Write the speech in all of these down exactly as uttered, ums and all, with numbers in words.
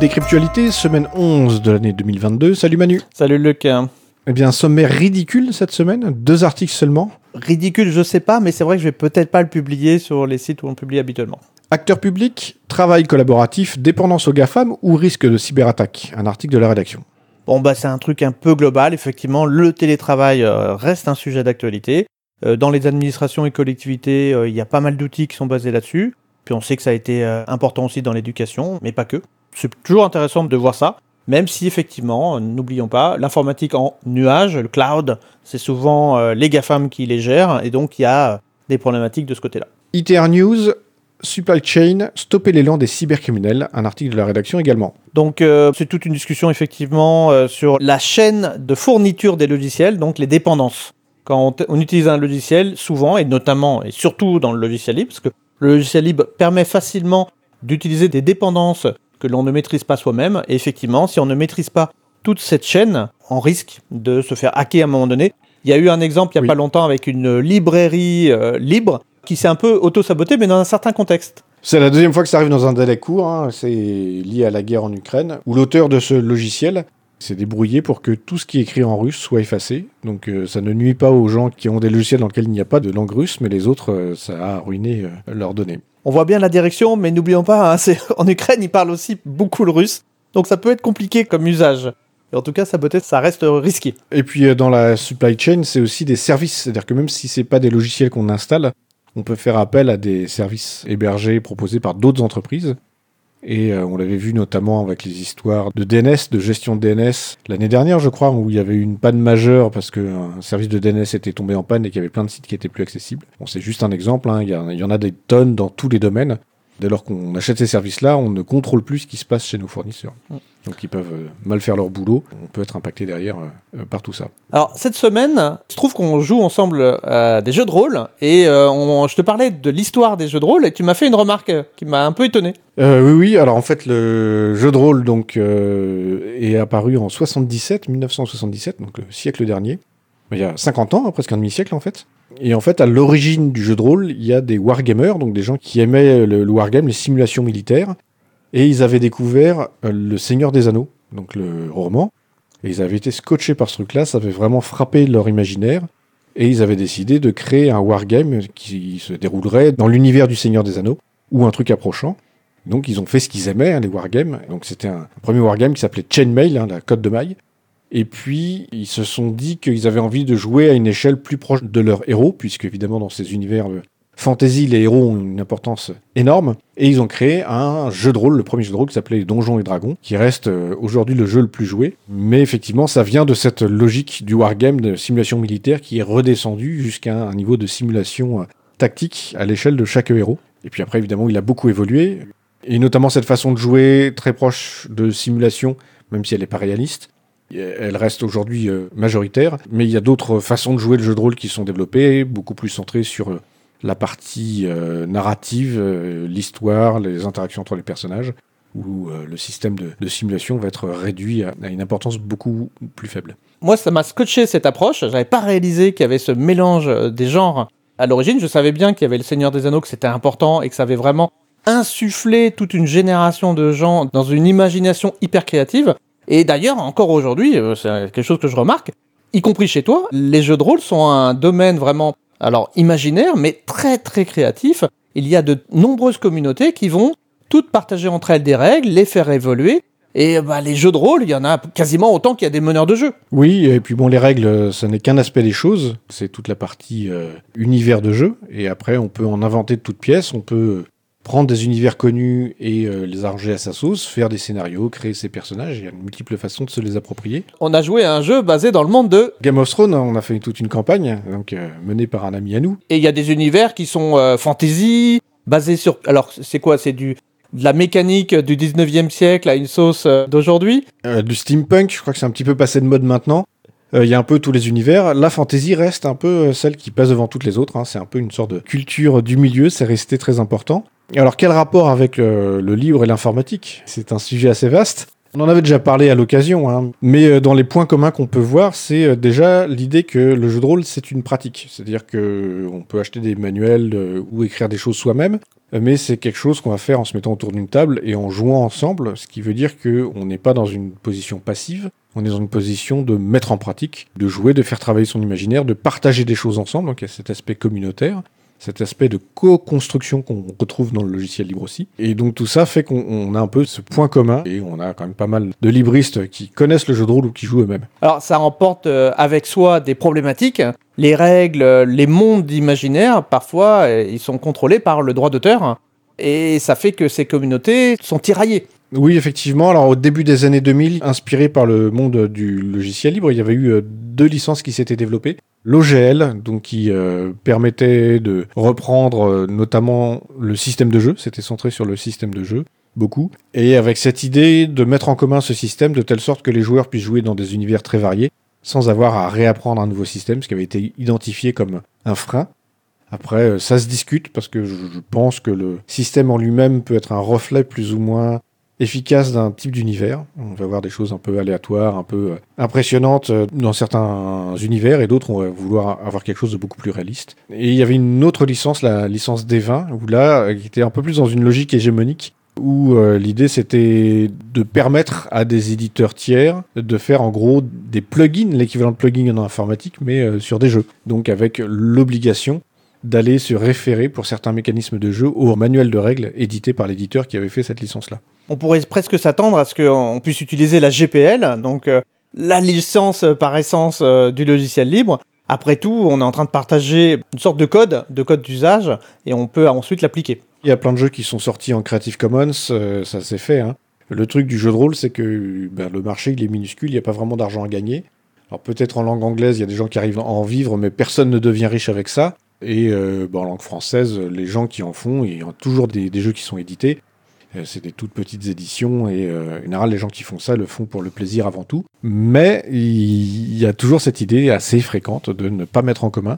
Décryptualité, semaine onze de l'année deux mille vingt-deux. Salut Manu. Salut Luc. Eh bien, sommaire ridicule cette semaine, deux articles seulement. Ridicule, je sais pas, mais c'est vrai que je vais peut-être pas le publier sur les sites où on le publie habituellement. Acteurs publics, travail collaboratif, dépendance aux GAFAM ou risque de cyberattaque. Un article de la rédaction. Bon, bah, c'est un truc un peu global. Effectivement, le télétravail euh, reste un sujet d'actualité. Euh, dans les administrations et collectivités, il euh, y a pas mal d'outils qui sont basés là-dessus. Puis on sait que ça a été euh, important aussi dans l'éducation, mais pas que. C'est toujours intéressant de voir ça, même si effectivement, euh, n'oublions pas, l'informatique en nuage, le cloud, c'est souvent euh, les GAFAM qui les gèrent, et donc il y a euh, des problématiques de ce côté-là. I T R News, Supply Chain, stopper l'élan des cybercriminels, un article de la rédaction également. Donc euh, c'est toute une discussion effectivement euh, sur la chaîne de fourniture des logiciels, donc les dépendances. Quand on, t- on utilise un logiciel, souvent, et notamment, et surtout dans le logiciel libre, parce que le logiciel libre permet facilement d'utiliser des dépendances que l'on ne maîtrise pas soi-même. Et effectivement, si on ne maîtrise pas toute cette chaîne, on risque de se faire hacker à un moment donné. Il y a eu un exemple il n'y a oui. pas longtemps avec une librairie euh, libre qui s'est un peu auto-sabotée, mais dans un certain contexte. C'est la deuxième fois que ça arrive dans un délai court. Hein. C'est lié à la guerre en Ukraine, où l'auteur de ce logiciel s'est débrouillé pour que tout ce qui est écrit en russe soit effacé. Donc euh, ça ne nuit pas aux gens qui ont des logiciels dans lesquels il n'y a pas de langue russe, mais les autres, euh, ça a ruiné euh, leurs données. On voit bien la direction, mais n'oublions pas, hein, c'est... en Ukraine, ils parlent aussi beaucoup le russe. Donc ça peut être compliqué comme usage. Et en tout cas, ça peut-être, ça reste risqué. Et puis euh, dans la supply chain, c'est aussi des services. C'est-à-dire que même si ce n'est pas des logiciels qu'on installe, on peut faire appel à des services hébergés proposés par d'autres entreprises. Et euh, on l'avait vu notamment avec les histoires de D N S, de gestion de D N S, l'année dernière, je crois, où il y avait eu une panne majeure parce qu'un service de D N S était tombé en panne et qu'il y avait plein de sites qui étaient plus accessibles. Bon, c'est juste un exemple, hein. Il y a, il y en a des tonnes dans tous les domaines. Dès lors qu'on achète ces services-là, on ne contrôle plus ce qui se passe chez nos fournisseurs. Donc ils peuvent euh, mal faire leur boulot. On peut être impacté derrière euh, par tout ça. Alors cette semaine, je trouve qu'on joue ensemble euh, des jeux de rôle. Et euh, on, je te parlais de l'histoire des jeux de rôle et tu m'as fait une remarque qui m'a un peu étonné. Euh, oui, oui. Alors en fait, le jeu de rôle donc, euh, est apparu en soixante-dix-sept, mille neuf cent soixante-dix-sept, donc le siècle dernier. Il y a cinquante ans, presque un demi-siècle en fait. Et en fait, à l'origine du jeu de rôle, il y a des wargamers, donc des gens qui aimaient le, le wargame, les simulations militaires, et ils avaient découvert euh, Le Seigneur des Anneaux, donc le roman, et ils avaient été scotchés par ce truc-là, ça avait vraiment frappé leur imaginaire, et ils avaient décidé de créer un wargame qui se déroulerait dans l'univers du Seigneur des Anneaux, ou un truc approchant. Donc ils ont fait ce qu'ils aimaient, hein, les wargames. Donc c'était un, un premier wargame qui s'appelait Chainmail, hein, la cotte de maille. Et puis, ils se sont dit qu'ils avaient envie de jouer à une échelle plus proche de leurs héros, puisque évidemment, dans ces univers de fantasy, les héros ont une importance énorme. Et ils ont créé un jeu de rôle, le premier jeu de rôle qui s'appelait Donjons et Dragons, qui reste aujourd'hui le jeu le plus joué. Mais effectivement, ça vient de cette logique du wargame de simulation militaire qui est redescendue jusqu'à un niveau de simulation tactique à l'échelle de chaque héros. Et puis après, évidemment, il a beaucoup évolué. Et notamment cette façon de jouer très proche de simulation, même si elle n'est pas réaliste. Elle reste aujourd'hui majoritaire, mais il y a d'autres façons de jouer le jeu de rôle qui sont développées, beaucoup plus centrées sur la partie euh, narrative, euh, l'histoire, les interactions entre les personnages, où euh, le système de, de simulation va être réduit à, à une importance beaucoup plus faible. Moi, ça m'a scotché cette approche, j'avais pas réalisé qu'il y avait ce mélange des genres à l'origine, je savais bien qu'il y avait le Seigneur des Anneaux, que c'était important et que ça avait vraiment insufflé toute une génération de gens dans une imagination hyper créative. Et d'ailleurs, encore aujourd'hui, c'est quelque chose que je remarque, y compris chez toi, les jeux de rôle sont un domaine vraiment, alors imaginaire, mais très très créatif. Il y a de nombreuses communautés qui vont toutes partager entre elles des règles, les faire évoluer. Et bah, les jeux de rôle, il y en a quasiment autant qu'il y a des meneurs de jeu. Oui, et puis bon, les règles, ça n'est qu'un aspect des choses. C'est toute la partie euh, univers de jeu. Et après, on peut en inventer de toutes pièces, on peut prendre des univers connus et euh, les arranger à sa sauce, faire des scénarios, créer ses personnages, il y a de multiples façons de se les approprier. On a joué à un jeu basé dans le monde de Game of Thrones, on a fait toute une campagne, donc euh, menée par un ami à nous. Et il y a des univers qui sont euh, fantasy, basés sur... Alors c'est quoi, c'est du... de la mécanique du dix-neuvième siècle à une sauce euh, d'aujourd'hui euh, du steampunk, je crois que c'est un petit peu passé de mode maintenant. Il euh, y a un peu tous les univers. La fantasy reste un peu celle qui passe devant toutes les autres, hein. C'est un peu une sorte de culture du milieu, c'est resté très important. Alors, quel rapport avec euh, le livre et l'informatique ? C'est un sujet assez vaste. On en avait déjà parlé à l'occasion, hein. Mais euh, dans les points communs qu'on peut voir, c'est euh, déjà l'idée que le jeu de rôle, c'est une pratique. C'est-à-dire qu'on peut acheter des manuels euh, ou écrire des choses soi-même. mais c'est quelque chose qu'on va faire en se mettant autour d'une table et en jouant ensemble, ce qui veut dire qu'on n'est pas dans une position passive, on est dans une position de mettre en pratique, de jouer, de faire travailler son imaginaire, de partager des choses ensemble, donc il y a cet aspect communautaire, cet aspect de co-construction qu'on retrouve dans le logiciel libre aussi. Et donc tout ça fait qu'on on a un peu ce point commun, et on a quand même pas mal de libristes qui connaissent le jeu de rôle ou qui jouent eux-mêmes. Alors ça remporte avec soi des problématiques. Les règles, les mondes imaginaires, parfois, ils sont contrôlés par le droit d'auteur. Et ça fait que ces communautés sont tiraillées. Oui, effectivement. Alors, au début des années deux mille, inspiré par le monde du logiciel libre, il y avait eu deux licences qui s'étaient développées. L'O G L, donc qui euh, permettait de reprendre euh, notamment le système de jeu. C'était centré sur le système de jeu, beaucoup. Et avec cette idée de mettre en commun ce système de telle sorte que les joueurs puissent jouer dans des univers très variés, sans avoir à réapprendre un nouveau système, ce qui avait été identifié comme un frein. Après, ça se discute, parce que je pense que le système en lui-même peut être un reflet plus ou moins efficace d'un type d'univers. On va avoir des choses un peu aléatoires, un peu impressionnantes dans certains univers, et d'autres, on va vouloir avoir quelque chose de beaucoup plus réaliste. Et il y avait une autre licence, la licence D vingt, où là, qui était un peu plus dans une logique hégémonique, où euh, l'idée c'était de permettre à des éditeurs tiers de faire en gros des plugins, l'équivalent de plugins en informatique, mais euh, sur des jeux. Donc avec l'obligation d'aller se référer pour certains mécanismes de jeu au manuel de règles édité par l'éditeur qui avait fait cette licence-là. On pourrait presque s'attendre à ce qu'on puisse utiliser la G P L, donc euh, la licence par essence euh, du logiciel libre. Après tout, on est en train de partager une sorte de code, de code d'usage, et on peut ensuite l'appliquer. Il y a plein de jeux qui sont sortis en Creative Commons, euh, ça s'est fait. Hein. Le truc du jeu de rôle, c'est que ben, le marché, il est minuscule, il n'y a pas vraiment d'argent à gagner. Alors peut-être en langue anglaise, il y a des gens qui arrivent à en vivre, mais personne ne devient riche avec ça. Et euh, ben, en langue française, les gens qui en font, il y a toujours des, des jeux qui sont édités. Euh, c'est des toutes petites éditions, et euh, en général, les gens qui font ça le font pour le plaisir avant tout. Mais il y a toujours cette idée assez fréquente de ne pas mettre en commun.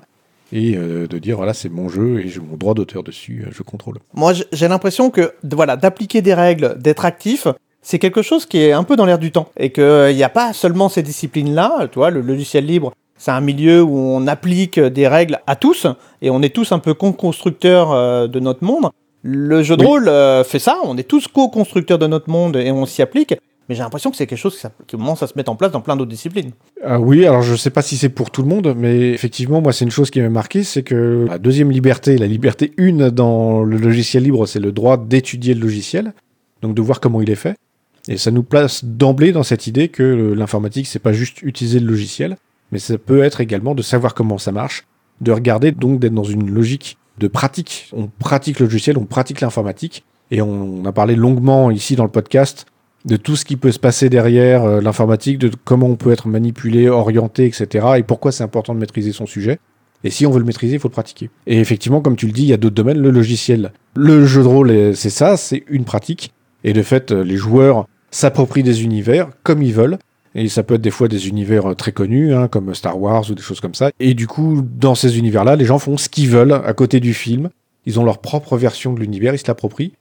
Et euh, de dire, voilà, c'est mon jeu et j'ai mon droit d'auteur dessus, je contrôle. Moi, j'ai l'impression que, voilà, d'appliquer des règles, d'être actif, c'est quelque chose qui est un peu dans l'air du temps. Et qu'il n'y a pas seulement ces disciplines-là, tu vois, le logiciel libre, c'est un milieu où on applique des règles à tous, et on est tous un peu co-constructeurs euh, de notre monde. Le jeu de oui. rôle euh, fait ça, on est tous co-constructeurs de notre monde et on s'y applique. Mais j'ai l'impression que c'est quelque chose qui commence à se mettre en place dans plein d'autres disciplines. Ah oui, alors je ne sais pas si c'est pour tout le monde, mais effectivement, moi, c'est une chose qui m'a marqué, c'est que la deuxième liberté, la liberté une dans le logiciel libre, c'est le droit d'étudier le logiciel, donc de voir comment il est fait. Et ça nous place d'emblée dans cette idée que l'informatique, ce n'est pas juste utiliser le logiciel, mais ça peut être également de savoir comment ça marche, de regarder, donc d'être dans une logique de pratique. On pratique le logiciel, on pratique l'informatique, et on, on a parlé longuement ici dans le podcast de tout ce qui peut se passer derrière euh, l'informatique, de comment on peut être manipulé, orienté, et cetera, et pourquoi c'est important de maîtriser son sujet. Et si on veut le maîtriser, il faut le pratiquer. Et effectivement, comme tu le dis, il y a d'autres domaines, le logiciel. Le jeu de rôle, c'est ça, c'est une pratique. Et de fait, les joueurs s'approprient des univers comme ils veulent. Et ça peut être des fois des univers très connus, hein, comme Star Wars ou des choses comme ça. Et du coup, dans ces univers-là, les gens font ce qu'ils veulent à côté du film. Ils ont leur propre version de l'univers, ils se l'approprient.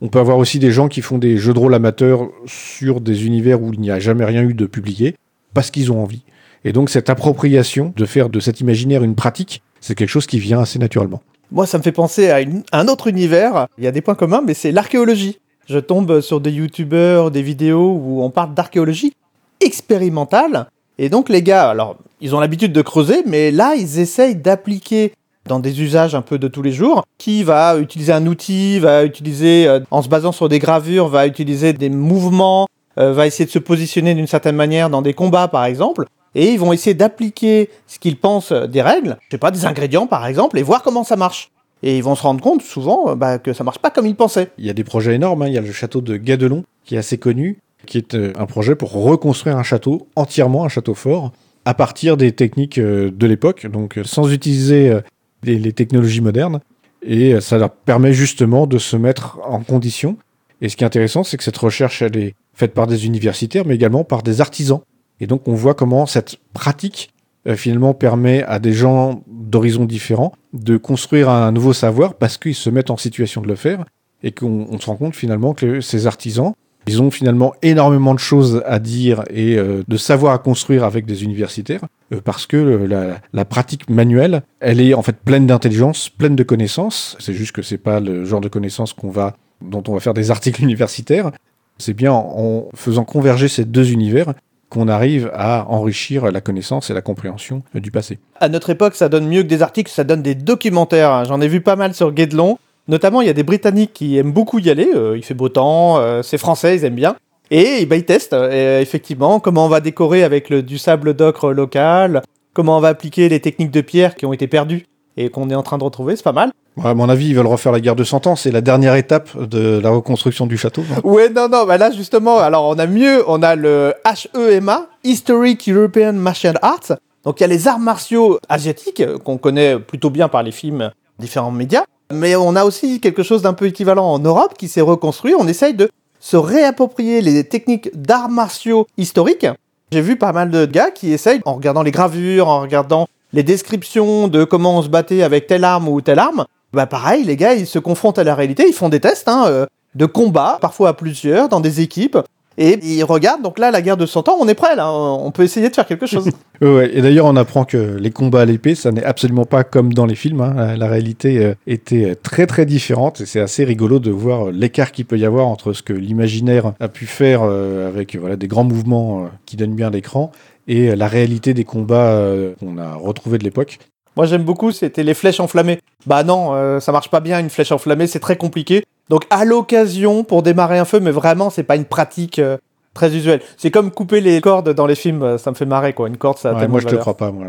On peut avoir aussi des gens qui font des jeux de rôle amateurs sur des univers où il n'y a jamais rien eu de publié, parce qu'ils ont envie. Et donc cette appropriation de faire de cet imaginaire une pratique, c'est quelque chose qui vient assez naturellement. Moi, ça me fait penser à, une, à un autre univers. Il y a des points communs, mais c'est l'archéologie. Je tombe sur des youtubeurs, des vidéos où on parle d'archéologie expérimentale. Et donc les gars, alors, ils ont l'habitude de creuser, mais là, ils essayent d'appliquer dans des usages un peu de tous les jours, qui va utiliser un outil, va utiliser, euh, en se basant sur des gravures, va utiliser des mouvements, euh, va essayer de se positionner d'une certaine manière dans des combats, par exemple, et ils vont essayer d'appliquer ce qu'ils pensent des règles, je sais pas, des ingrédients, par exemple, et voir comment ça marche. Et ils vont se rendre compte, souvent, bah, que ça marche pas comme ils pensaient. Il y a des projets énormes, hein. Il y a le château de Guédelon, qui est assez connu, qui est euh, un projet pour reconstruire un château, entièrement un château fort, à partir des techniques euh, de l'époque, donc euh, sans utiliser Euh, Les, les technologies modernes, et ça leur permet justement de se mettre en condition. Et ce qui est intéressant, c'est que cette recherche, elle est faite par des universitaires, mais également par des artisans. Et donc, on voit comment cette pratique, euh, finalement, permet à des gens d'horizons différents de construire un nouveau savoir parce qu'ils se mettent en situation de le faire, et qu'on on se rend compte, finalement, que ces artisans Ils ont finalement énormément de choses à dire et euh, de savoir à construire avec des universitaires euh, parce que euh, la, la pratique manuelle, elle est en fait pleine d'intelligence, pleine de connaissances. C'est juste que c'est pas le genre de connaissances qu'on va, dont on va faire des articles universitaires. C'est bien en, en faisant converger ces deux univers qu'on arrive à enrichir la connaissance et la compréhension du passé. À notre époque, ça donne mieux que des articles, ça donne des documentaires. J'en ai vu pas mal sur Guédelon. Notamment, il y a des Britanniques qui aiment beaucoup y aller, euh, il fait beau temps, euh, c'est français, ils aiment bien, et, et bah, ils testent, euh, effectivement, comment on va décorer avec le, du sable d'ocre local, comment on va appliquer les techniques de pierre qui ont été perdues et qu'on est en train de retrouver, c'est pas mal. Ouais, à mon avis, ils veulent refaire la guerre de cent ans, c'est la dernière étape de la reconstruction du château. Hein. Ouais, non, non, bah là, justement, alors on a mieux, on a le H E M A, Historic European Martial Arts, donc il y a les arts martiaux asiatiques, qu'on connaît plutôt bien par les films, différents médias. Mais on a aussi quelque chose d'un peu équivalent en Europe qui s'est reconstruit. On essaye de se réapproprier les techniques d'arts martiaux historiques. J'ai vu pas mal de gars qui essayent, en regardant les gravures, en regardant les descriptions de comment on se battait avec telle arme ou telle arme. Bah pareil, les gars, ils se confrontent à la réalité, ils font des tests hein, de combat, parfois à plusieurs, dans des équipes. Et ils regardent, donc là, la guerre de cent ans, on est prêt, là, on peut essayer de faire quelque chose. Ouais, et d'ailleurs, on apprend que les combats à l'épée, ça n'est absolument pas comme dans les films, hein. La réalité était très très différente, et c'est assez rigolo de voir l'écart qu'il peut y avoir entre ce que l'imaginaire a pu faire avec voilà, des grands mouvements qui donnent bien l'écran, et la réalité des combats qu'on a retrouvés de l'époque. Moi, j'aime beaucoup, c'était les flèches enflammées. Bah non, euh, ça marche pas bien, une flèche enflammée, c'est très compliqué. Donc, à l'occasion, pour démarrer un feu, mais vraiment, c'est pas une pratique euh, très usuelle. C'est comme couper les cordes dans les films, ça me fait marrer, quoi. Une corde, ça a tellement de valeur. Moi, je te crois pas, moi.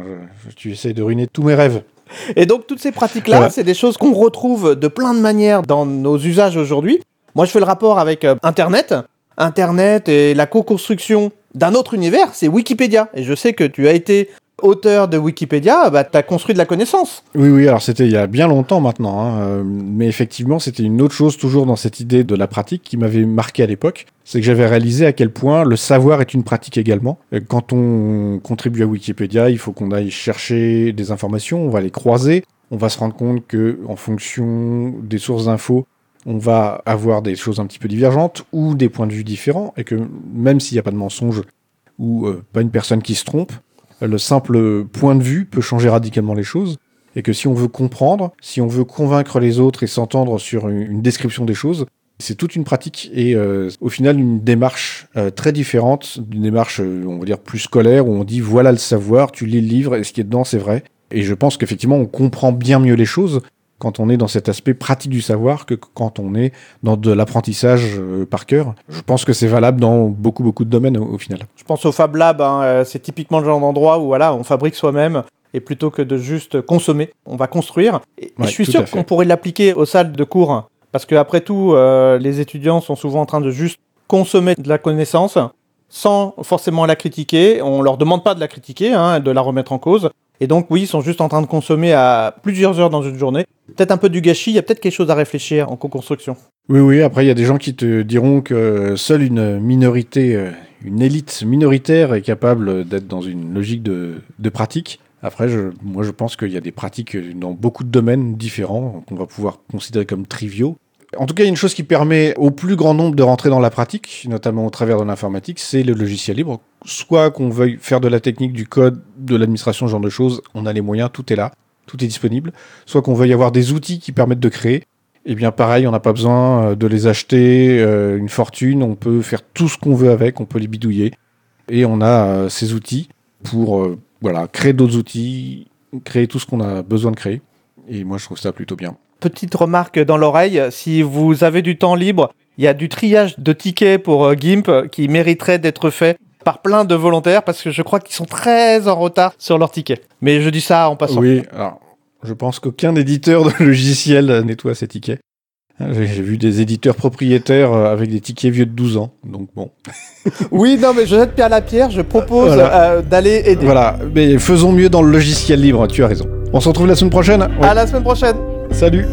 Je, tu essayes de ruiner tous mes rêves. Et donc, toutes ces pratiques-là, voilà. C'est des choses qu'on retrouve de plein de manières dans nos usages aujourd'hui. Moi, je fais le rapport avec euh, Internet. Internet et la co-construction d'un autre univers, c'est Wikipédia. Et je sais que tu as été... auteur de Wikipédia, bah, t'as construit de la connaissance. Oui, oui, alors c'était il y a bien longtemps maintenant, hein, euh, mais effectivement, c'était une autre chose toujours dans cette idée de la pratique qui m'avait marqué à l'époque, c'est que j'avais réalisé à quel point le savoir est une pratique également. Quand on contribue à Wikipédia, il faut qu'on aille chercher des informations, on va les croiser, on va se rendre compte que, en fonction des sources d'infos, on va avoir des choses un petit peu divergentes ou des points de vue différents, et que même s'il n'y a pas de mensonge ou euh, pas une personne qui se trompe, le simple point de vue peut changer radicalement les choses, et que si on veut comprendre, si on veut convaincre les autres et s'entendre sur une description des choses, c'est toute une pratique et euh, au final une démarche euh, très différente, d'une démarche, euh, on va dire, plus scolaire, où on dit voilà le savoir, tu lis le livre, et ce qui est dedans, c'est vrai. Et je pense qu'effectivement, on comprend bien mieux les choses quand on est dans cet aspect pratique du savoir que quand on est dans de l'apprentissage euh, par cœur. Je pense que c'est valable dans beaucoup, beaucoup de domaines, au, au final. Je pense au Fab Lab, hein, euh, c'est typiquement le genre d'endroit où voilà, on fabrique soi-même, et plutôt que de juste consommer, on va construire. Et, ouais, et je suis sûr qu'on pourrait l'appliquer aux salles de cours, parce qu'après tout, euh, les étudiants sont souvent en train de juste consommer de la connaissance, sans forcément la critiquer. On leur demande pas de la critiquer, hein, de la remettre en cause. Et donc, oui, ils sont juste en train de consommer à plusieurs heures dans une journée. Peut-être un peu du gâchis, il y a peut-être quelque chose à réfléchir en co-construction. Oui, oui, après, il y a des gens qui te diront que seule une minorité, une élite minoritaire est capable d'être dans une logique de, de pratique. Après, je, moi, je pense qu'il y a des pratiques dans beaucoup de domaines différents qu'on va pouvoir considérer comme triviaux. En tout cas, il y a une chose qui permet au plus grand nombre de rentrer dans la pratique, notamment au travers de l'informatique, c'est le logiciel libre. Soit qu'on veuille faire de la technique, du code, de l'administration, ce genre de choses, on a les moyens, tout est là, tout est disponible. Soit qu'on veuille avoir des outils qui permettent de créer, eh bien pareil, on n'a pas besoin de les acheter euh, une fortune, on peut faire tout ce qu'on veut avec, on peut les bidouiller. Et on a euh, ces outils pour euh, voilà, créer d'autres outils, créer tout ce qu'on a besoin de créer. Et moi, je trouve ça plutôt bien. Petite remarque dans l'oreille, si vous avez du temps libre, il y a du triage de tickets pour euh, Gimp qui mériterait d'être fait par plein de volontaires, parce que je crois qu'ils sont très en retard sur leurs tickets. Mais je dis ça en passant. Oui, alors je pense qu'aucun éditeur de logiciel nettoie ses tickets. J'ai, j'ai vu des éditeurs propriétaires avec des tickets vieux de douze ans, donc bon. Oui, non, mais je jette pierre à la pierre, je propose voilà. euh, d'aller aider. Voilà, mais faisons mieux dans le logiciel libre, tu as raison. On se retrouve la semaine prochaine. Ouais. À la semaine prochaine. Salut.